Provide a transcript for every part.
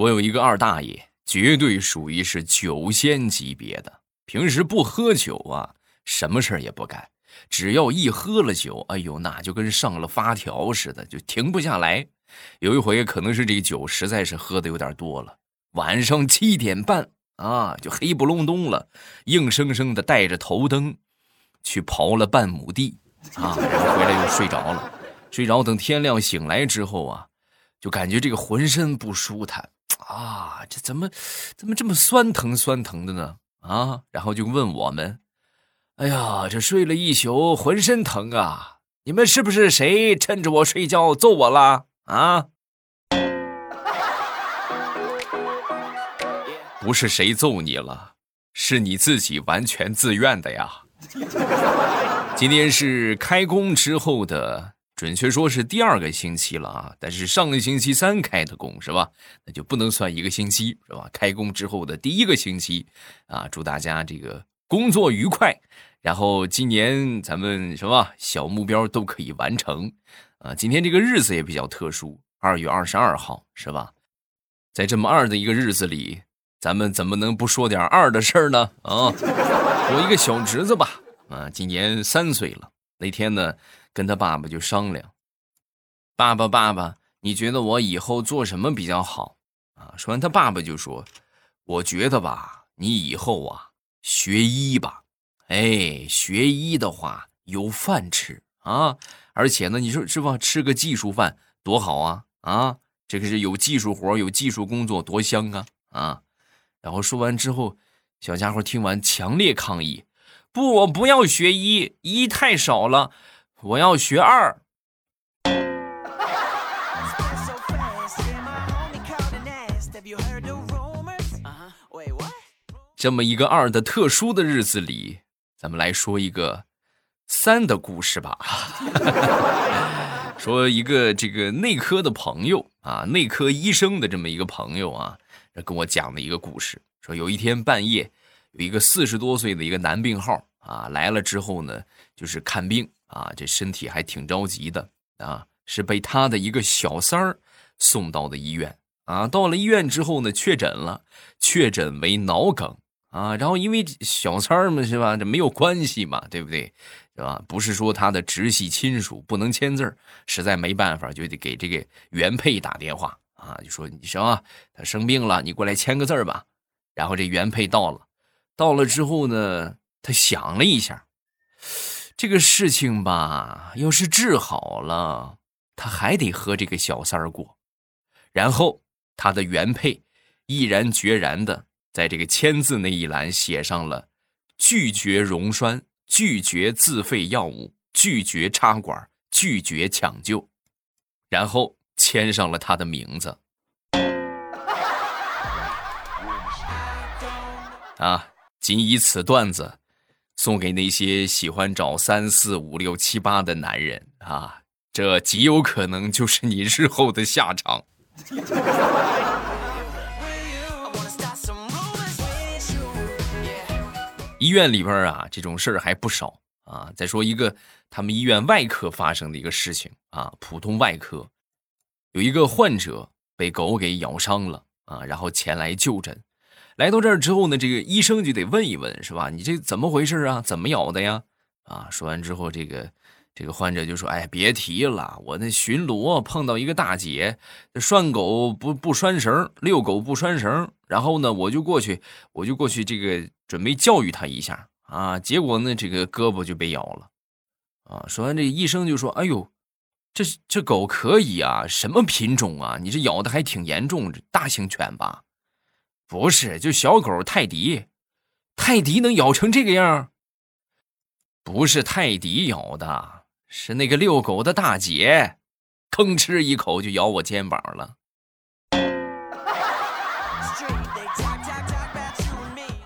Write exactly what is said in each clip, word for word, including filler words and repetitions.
我有一个二大爷，绝对属于是酒仙级别的，平时不喝酒啊，什么事儿也不干，只要一喝了酒，哎呦，那就跟上了发条似的，就停不下来。有一回可能是这酒实在是喝的有点多了，晚上七点半啊，就黑不隆冬了，硬生生的带着头灯去刨了半亩地啊，回来又睡着了。睡着等天亮醒来之后啊，就感觉这个浑身不舒坦啊，这怎么怎么这么酸疼酸疼的呢啊？然后就问我们，哎呀，这睡了一宿浑身疼啊，你们是不是谁趁着我睡觉揍我了啊？不是谁揍你了，是你自己完全自愿的呀。今天是开工之后的，准确说是第二个星期了啊，但是上个星期三开的工是吧？那就不能算一个星期是吧？开工之后的第一个星期啊，祝大家这个工作愉快，然后今年咱们什么小目标都可以完成啊。今天这个日子也比较特殊，二月二十二号是吧？在这么二的一个日子里，咱们怎么能不说点二的事儿呢？啊，我一个小侄子吧，啊，今年三岁了。那天呢，跟他爸爸就商量，爸爸爸爸，你觉得我以后做什么比较好啊？说完，他爸爸就说，我觉得吧，你以后啊，学医吧，哎，学医的话有饭吃啊，而且呢，你说是吧，吃个技术饭多好啊啊，这个是有技术活，有技术工作，多香啊啊！然后说完之后，小家伙听完强烈抗议，不，我不要学一，一太少了，我要学二。这么一个二的特殊的日子里，咱们来说一个三的故事吧。说一个这个内科的朋友啊，内科医生的这么一个朋友啊，跟我讲的一个故事，说有一天半夜，有一个四十多岁的一个男病号啊来了之后呢，就是看病啊，这身体还挺着急的啊，是被他的一个小三儿送到的医院啊。到了医院之后呢，确诊了，确诊为脑梗啊。然后因为小三儿嘛是吧，这没有关系嘛，对不对？是吧？不是说他的直系亲属不能签字，实在没办法就得给这个原配打电话。啊，就说你什么他生病了，你过来签个字吧。然后这原配到了，到了之后呢，他想了一下，这个事情吧，要是治好了，他还得和这个小三儿过。然后他的原配毅然决然的在这个签字那一栏写上了拒绝溶栓，拒绝自费药物，拒绝插管，拒绝抢救，然后签上了他的名字啊！仅以此段子送给那些喜欢找三四五六七八的男人啊，这极有可能就是你日后的下场。医院里边啊，这种事儿还不少啊。再说一个他们医院外科发生的一个事情啊，普通外科。有一个患者被狗给咬伤了啊，然后前来就诊。来到这儿之后呢，这个医生就得问一问，是吧？你这怎么回事啊？怎么咬的呀？啊，说完之后，这个这个患者就说：“哎，别提了，我那巡逻碰到一个大姐，拴狗不不拴绳，遛狗不拴绳。然后呢，我就过去，我就过去这个准备教育她一下啊，结果呢，这个胳膊就被咬了。啊，说完这医生就说：哎呦。”这这狗可以啊，什么品种啊？你这咬的还挺严重，大型犬吧？不是，就小狗泰迪，泰迪能咬成这个样？不是泰迪咬的，是那个遛狗的大姐，吭哧一口就咬我肩膀了。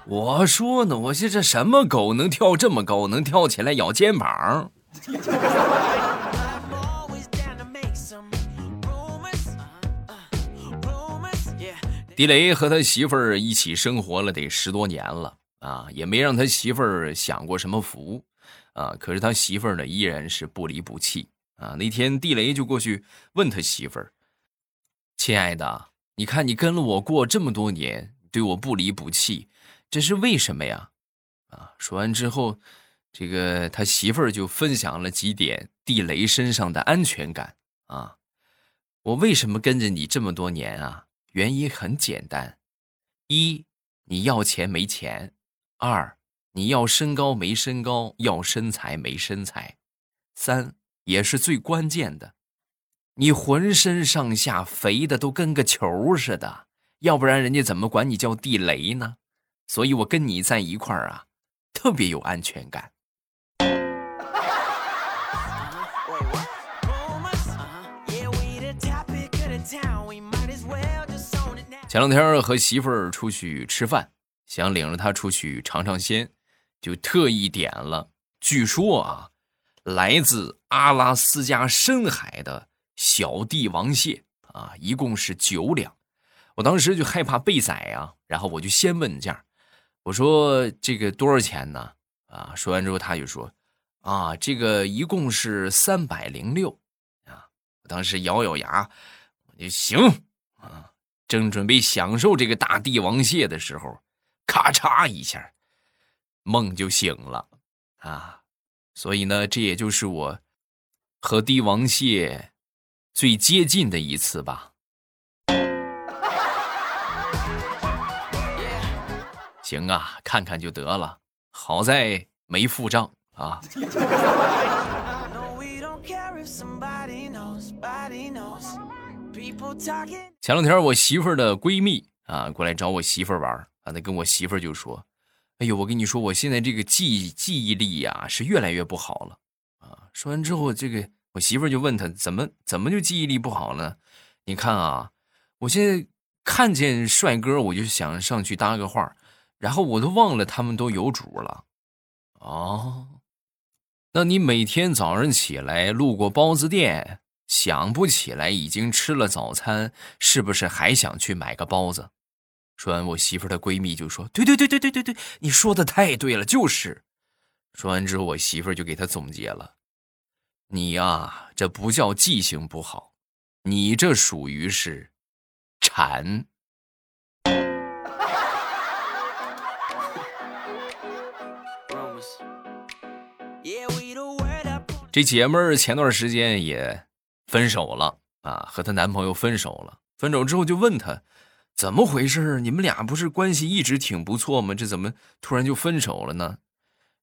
我说呢，我这这什么狗能跳这么高，能跳起来咬肩膀？迪雷和他媳妇儿一起生活了得十多年了啊，也没让他媳妇儿享过什么福啊。可是他媳妇儿呢，依然是不离不弃啊。那天地雷就过去问他媳妇儿：“亲爱的，你看你跟了我过这么多年，对我不离不弃，这是为什么呀？”啊，说完之后，这个他媳妇儿就分享了几点地雷身上的安全感啊。我为什么跟着你这么多年啊？原因很简单：一，你要钱没钱；二，你要身高没身高，要身材没身材；三，也是最关键的，你浑身上下肥的都跟个球似的，要不然人家怎么管你叫地雷呢？所以我跟你在一块儿啊，特别有安全感。前两天和媳妇儿出去吃饭，想领着她出去尝尝鲜，就特意点了据说啊，来自阿拉斯加深海的小帝王蟹啊，一共是九两。我当时就害怕被宰啊，然后我就先问价，我说这个多少钱呢？啊，说完之后他就说啊，这个一共是三百零六啊。我当时咬咬牙，我就行啊。正准备享受这个大帝王蟹的时候，咔嚓一下，梦就醒了啊！所以呢，这也就是我和帝王蟹最接近的一次吧。行啊，看看就得了，好在没付账啊。前两天我媳妇儿的闺蜜啊过来找我媳妇儿玩啊，她跟我媳妇儿就说：“哎呦，我跟你说，我现在这个记记忆力呀、啊、是越来越不好了啊。”说完之后，这个我媳妇儿就问她：“怎么怎么就记忆力不好呢？你看啊，我现在看见帅哥我就想上去搭个话，然后我都忘了他们都有主了。”哦，那你每天早上起来路过包子店，想不起来已经吃了早餐，是不是还想去买个包子？说完，我媳妇的闺蜜就说：“对对对对对对对，你说的太对了，就是。”说完之后，我媳妇就给她总结了：“你呀、啊，这不叫记性不好，你这属于是馋。”这姐们儿前段时间也分手了啊，和她男朋友分手了。分手之后就问她，怎么回事？你们俩不是关系一直挺不错吗？这怎么突然就分手了呢？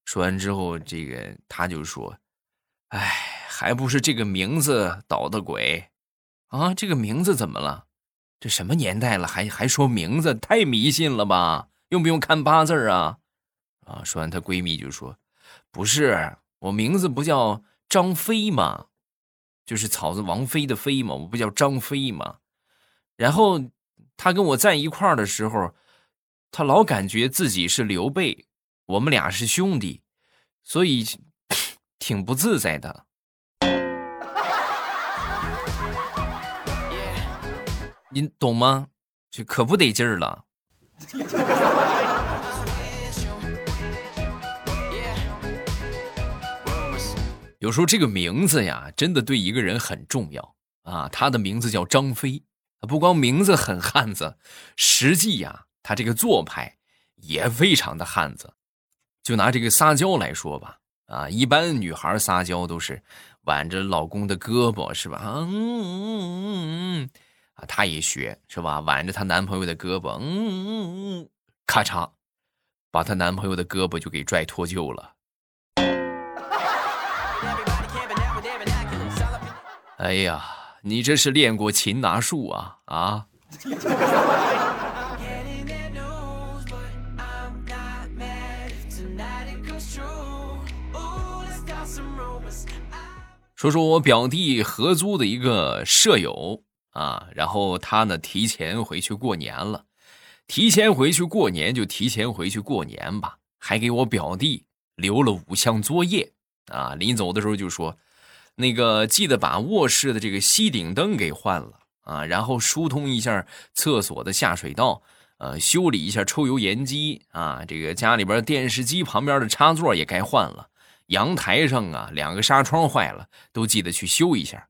说完之后，这个她就说：“哎，还不是这个名字捣的鬼啊！这个名字怎么了？这什么年代了，还还说名字，太迷信了吧？用不用看八字啊？”啊，说完她闺蜜就说：“不是，我名字不叫张飞吗？”就是草字王妃的妃嘛，我不叫张飞嘛。然后他跟我在一块儿的时候，他老感觉自己是刘备，我们俩是兄弟，所以挺不自在的。您懂吗？这可不得劲儿了。有时候这个名字呀，真的对一个人很重要啊。他的名字叫张飞，不光名字很汉子，实际呀，他这个做派也非常的汉子。就拿这个撒娇来说吧，啊，一般女孩撒娇都是挽着老公的胳膊，是吧？嗯嗯嗯嗯，啊，她也学是吧？挽着她男朋友的胳膊，嗯嗯嗯，咔嚓，把她男朋友的胳膊就给拽脱臼了。哎呀，你这是练过擒拿术啊啊！说说我表弟合租的一个舍友啊，然后他呢提前回去过年了，提前回去过年就提前回去过年吧，还给我表弟留了五项作业啊。临走的时候就说，那个记得把卧室的这个吸顶灯给换了啊，然后疏通一下厕所的下水道，呃，修理一下抽油烟机啊，这个家里边电视机旁边的插座也该换了，阳台上啊两个纱窗坏了，都记得去修一下。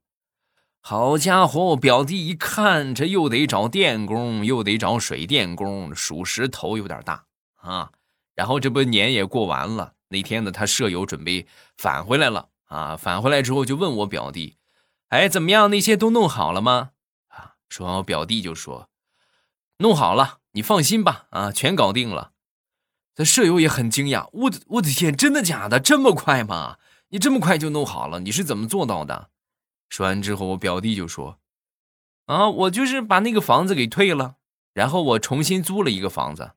好家伙，表弟一看，这又得找电工，又得找水电工，属实头有点大啊。然后这不年也过完了，那天呢，他舍友准备返回来了啊。返回来之后就问我表弟，哎，怎么样？那些都弄好了吗？啊，说完我表弟就说，弄好了，你放心吧，啊，全搞定了。这舍友也很惊讶，我的我的天，真的假的？这么快吗？你这么快就弄好了？你是怎么做到的？说完之后，我表弟就说：“啊，我就是把那个房子给退了，然后我重新租了一个房子，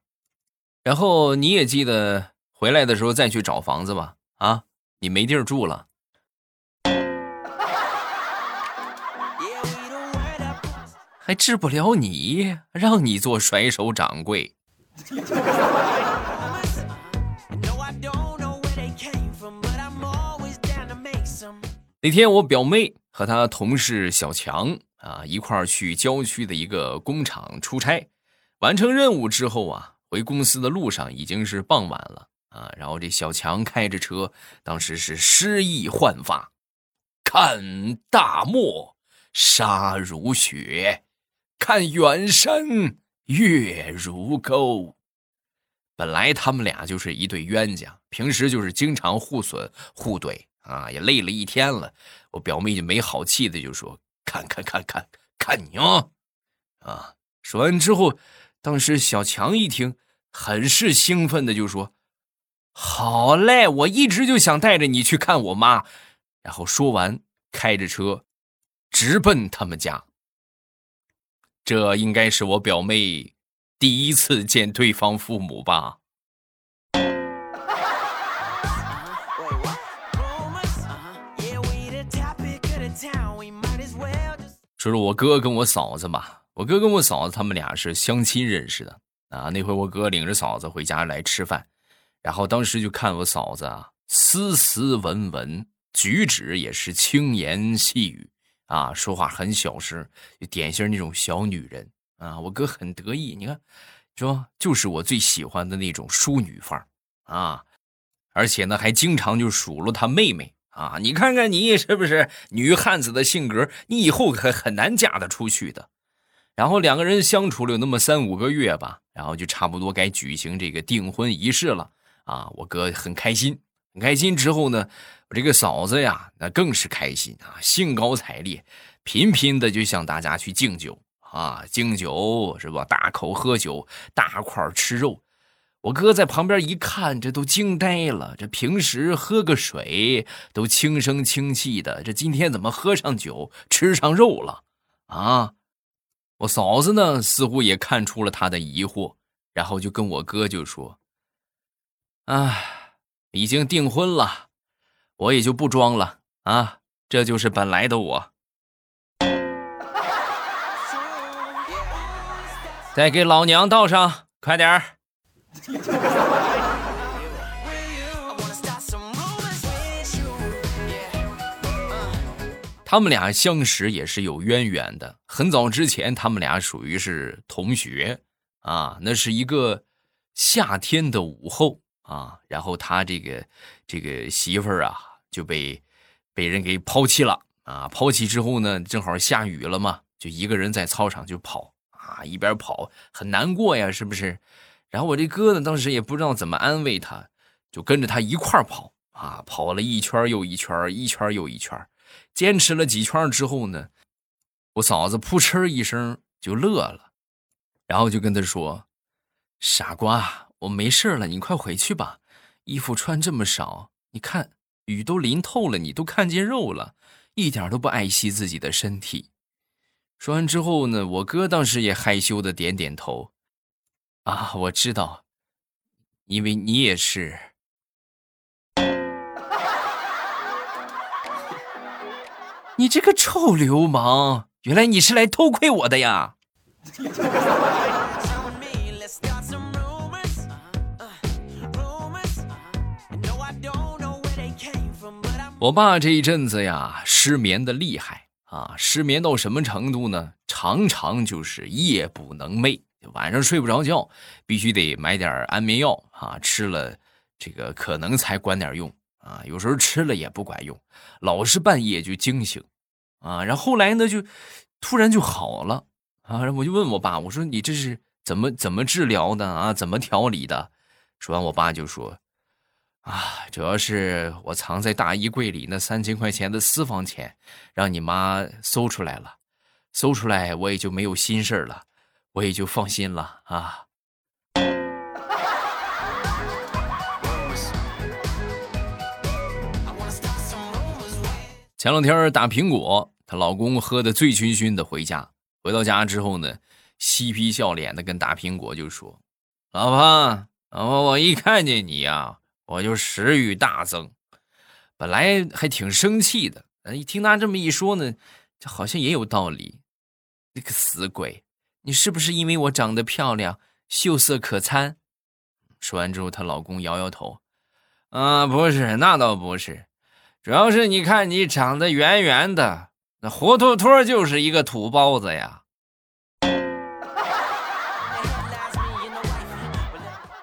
然后你也记得回来的时候再去找房子吧，啊，你没地儿住了。”还治不了你，让你做甩手掌柜。那天我表妹和她同事小强啊一块儿去郊区的一个工厂出差，完成任务之后啊，回公司的路上已经是傍晚了啊。然后这小强开着车，当时是诗意焕发，看大漠沙如雪，看远山月如钩。本来他们俩就是一对冤家，平时就是经常互损互怼。啊，也累了一天了，我表妹就没好气的就说：“看看看看看你啊！”啊，说完之后，当时小强一听，很是兴奋的就说：“好嘞，我一直就想带着你去看我妈。”然后说完，开着车直奔他们家。这应该是我表妹第一次见对方父母吧。说说我哥跟我嫂子吧，我哥跟我嫂子他们俩是相亲认识的啊。那回我哥领着嫂子回家来吃饭，然后当时就看我嫂子啊，斯斯文文，举止也是轻言细语啊，说话很小声，就典型那种小女人啊。我哥很得意，你看，说就是我最喜欢的那种淑女范儿啊，而且呢还经常就数落她妹妹。啊，你看看你是不是女汉子的性格，你以后可很难嫁得出去的。然后两个人相处了有那么三五个月吧，然后就差不多该举行这个订婚仪式了啊。我哥很开心，很开心之后呢，我这个嫂子呀，那更是开心啊，兴高采烈，频频的就向大家去敬酒啊，敬酒是吧？大口喝酒，大块吃肉。我哥在旁边一看，这都惊呆了，这平时喝个水都轻声轻气的，这今天怎么喝上酒吃上肉了啊？我嫂子呢似乎也看出了他的疑惑，然后就跟我哥就说：“啊，已经订婚了，我也就不装了啊，这就是本来的我。”再给老娘倒上，快点儿。他们俩相识也是有渊源的，很早之前他们俩属于是同学啊。那是一个夏天的午后啊，然后他这个这个媳妇儿啊就被被人给抛弃了啊。抛弃之后呢，正好下雨了嘛，就一个人在操场就跑啊，一边跑很难过呀，是不是？然后我这哥呢，当时也不知道怎么安慰他，就跟着他一块儿跑啊，跑了一圈又一圈，一圈又一圈，坚持了几圈之后呢，我嫂子扑哧一声就乐了，然后就跟他说：“傻瓜，我没事了，你快回去吧，衣服穿这么少，你看雨都淋透了，你都看见肉了，一点都不爱惜自己的身体。”说完之后呢，我哥当时也害羞的点点头。啊，我知道，因为你也是。你这个臭流氓，原来你是来偷窥我的呀！我爸这一阵子呀，失眠的厉害啊，失眠到什么程度呢？常常就是夜不能寐。晚上睡不着觉，必须得买点安眠药啊，吃了这个可能才管点用啊，有时候吃了也不管用，老是半夜就惊醒。啊，然后后来呢就突然就好了啊，然后我就问我爸，我说你这是怎么怎么治疗的啊，怎么调理的？说完我爸就说啊，主要是我藏在大衣柜里那三千块钱的私房钱让你妈搜出来了，搜出来我也就没有心事了，我也就放心了啊。前两天打苹果，她老公喝得醉醺醺的回家，回到家之后呢，嬉皮笑脸的跟打苹果就说：“老婆，老婆，我一看见你啊，我就食欲大增。本来还挺生气的，一听他这么一说呢，这好像也有道理。那个死鬼，你是不是因为我长得漂亮，秀色可餐？”说完之后，她老公摇摇头：“啊，不是，那倒不是。”主要是你看你长得圆圆的，那活脱脱就是一个土包子呀。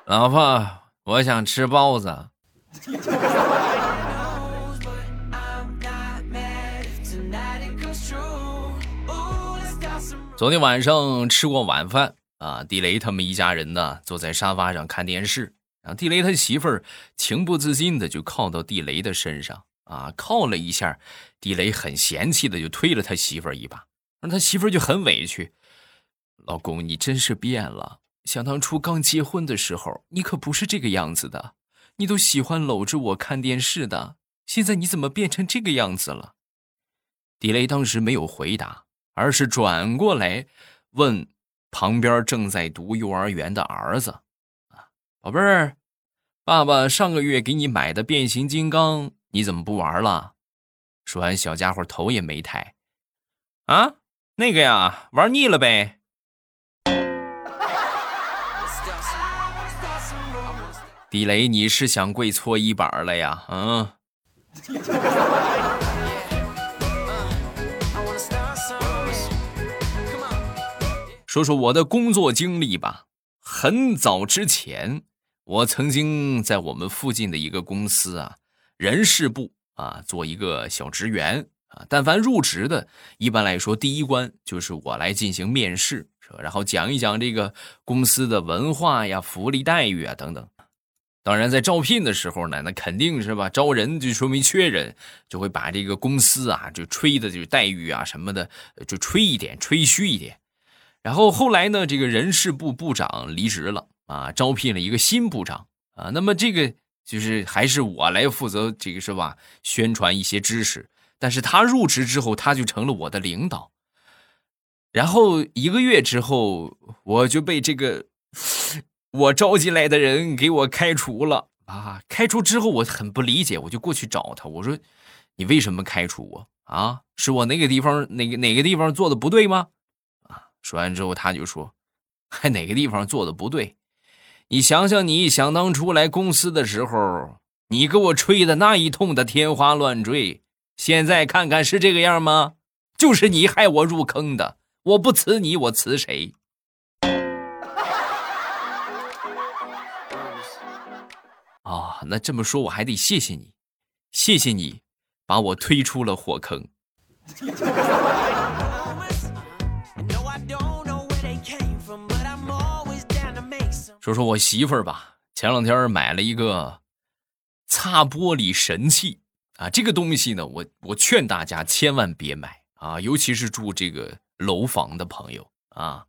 老婆，我想吃包子。昨天晚上吃过晚饭啊，地雷他们一家人呢坐在沙发上看电视，然后地雷他媳妇儿情不自禁的就靠到地雷的身上。啊，靠了一下，地雷很嫌弃的就推了他媳妇儿一把，而他媳妇儿就很委屈：“老公，你真是变了，想当初刚结婚的时候，你可不是这个样子的，你都喜欢搂着我看电视的，现在你怎么变成这个样子了？”地雷当时没有回答，而是转过来问旁边正在读幼儿园的儿子：“宝贝儿，爸爸上个月给你买的变形金刚。”你怎么不玩了？说完，小家伙头也没抬。啊，那个呀，玩腻了呗。地雷，你是想跪搓衣板了呀？嗯。说说我的工作经历吧。很早之前，我曾经在我们附近的一个公司啊。人事部啊，做一个小职员啊，但凡入职的，一般来说第一关就是我来进行面试，然后讲一讲这个公司的文化呀、福利待遇啊等等。当然，在招聘的时候呢，那肯定是吧，招人就说明缺人，就会把这个公司啊就吹的就待遇啊什么的就吹一点、吹嘘一点。然后后来呢，这个人事部部长离职了啊，招聘了一个新部长啊，那么这个。就是还是我来负责这个是吧，宣传一些知识，但是他入职之后他就成了我的领导，然后一个月之后我就被这个我招进来的人给我开除了啊！开除之后我很不理解，我就过去找他，我说你为什么开除我啊？是我哪个地方哪个哪个地方做的不对吗？啊！说完之后他就说还哪个地方做的不对，你想想你想当初来公司的时候你给我吹的那一通的天花乱坠，现在看看是这个样吗？就是你害我入坑的，我不辞你我辞谁？啊，那这么说我还得谢谢你，谢谢你把我推出了火坑。说说我媳妇儿吧，前两天买了一个擦玻璃神器啊，这个东西呢，我我劝大家千万别买啊，尤其是住这个楼房的朋友啊。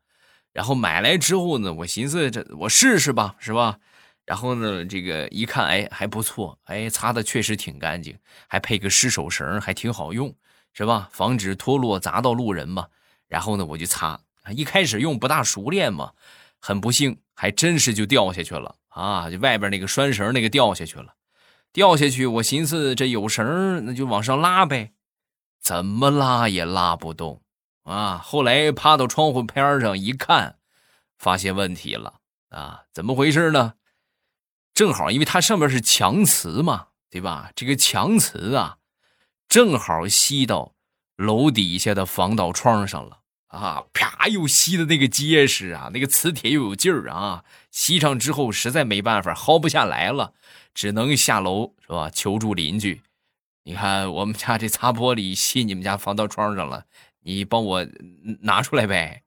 然后买来之后呢，我寻思这我试试吧，是吧？然后呢，这个一看，哎，还不错，哎，擦的确实挺干净，还配个湿手绳，还挺好用，是吧？防止脱落砸到路人嘛。然后呢，我就擦，一开始用不大熟练嘛。很不幸还真是就掉下去了啊，就外边那个拴绳那个掉下去了，掉下去我寻思这有绳那就往上拉呗，怎么拉也拉不动啊，后来趴到窗户边上一看发现问题了啊，怎么回事呢？正好因为它上面是强磁嘛，对吧？这个强磁啊正好吸到楼底下的防盗窗上了啊，啪又吸的那个结实啊，那个磁铁又有劲儿啊，吸上之后实在没办法，薅不下来了，只能下楼是吧？求助邻居，你看我们家这擦玻璃吸你们家防盗窗上了，你帮我拿出来呗。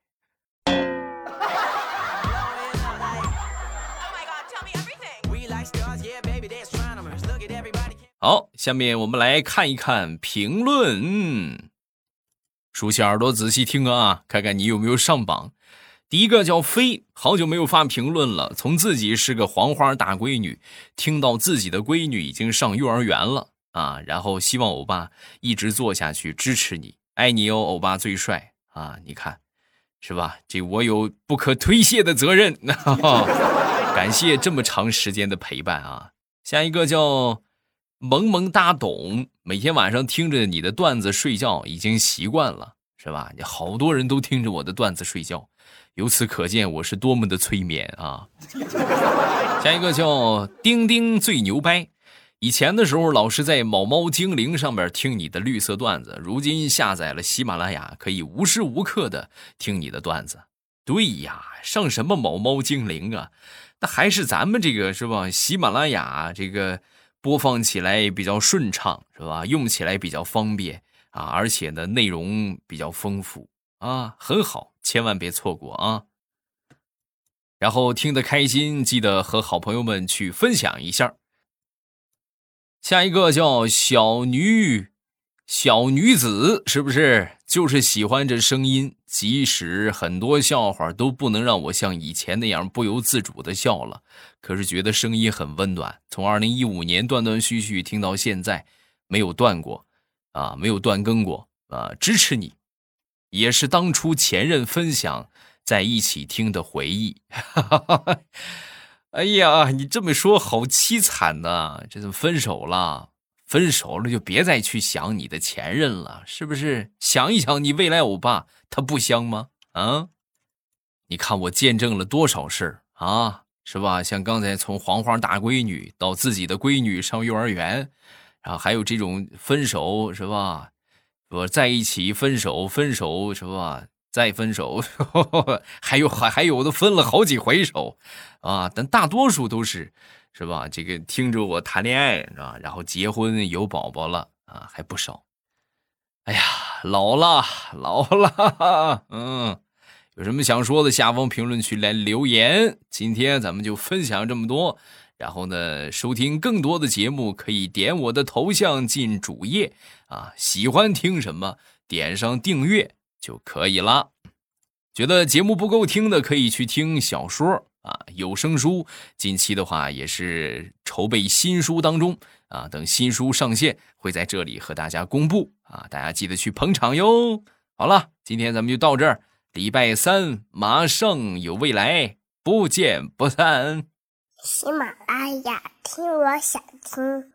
好，下面我们来看一看评论。嗯，竖起耳朵仔细听啊，看看你有没有上榜。第一个叫飞，好久没有发评论了，从自己是个黄花大闺女，听到自己的闺女已经上幼儿园了啊，然后希望欧巴一直做下去，支持你，爱你哟，欧巴最帅啊！你看，是吧？这我有不可推卸的责任，哦、感谢这么长时间的陪伴啊！下一个叫萌萌大懂，每天晚上听着你的段子睡觉，已经习惯了，是吧？好多人都听着我的段子睡觉。由此可见我是多么的催眠啊。下一个叫丁丁最牛掰，以前的时候老是在某猫精灵上面听你的绿色段子，如今下载了喜马拉雅，可以无时无刻的听你的段子。对呀，上什么某猫精灵啊，那还是咱们这个是吧，喜马拉雅这个播放起来比较顺畅，是吧，用起来比较方便啊，而且呢内容比较丰富啊，很好，千万别错过啊！然后听得开心，记得和好朋友们去分享一下。下一个叫小女小女子，是不是就是喜欢这声音？即使很多笑话都不能让我像以前那样不由自主的笑了，可是觉得声音很温暖。从二零一五年断断续续听到现在，没有断过啊，没有断更过啊，支持你。也是当初前任分享在一起听的回忆。哎呀，你这么说好凄惨呐！这怎么分手了？分手了就别再去想你的前任了，是不是？想一想你未来欧巴，他不香吗？啊，你看我见证了多少事儿啊，是吧？像刚才从黄花大闺女到自己的闺女上幼儿园，然后还有这种分手，是吧？我在一起分手，分手是吧？再分手，呵呵，还有还还有的分了好几回手，啊！但大多数都是，是吧？这个听着我谈恋爱是吧？然后结婚有宝宝了啊，还不少。哎呀，老了老了，嗯，有什么想说的，下方评论区来留言。今天咱们就分享这么多。然后呢，收听更多的节目可以点我的头像进主页啊，喜欢听什么点上订阅就可以了。觉得节目不够听的可以去听小说啊，有声书近期的话也是筹备新书当中啊，等新书上线会在这里和大家公布啊，大家记得去捧场哟。好了，今天咱们就到这儿，礼拜三马上有未来，不见不散。喜马拉雅，听我想听。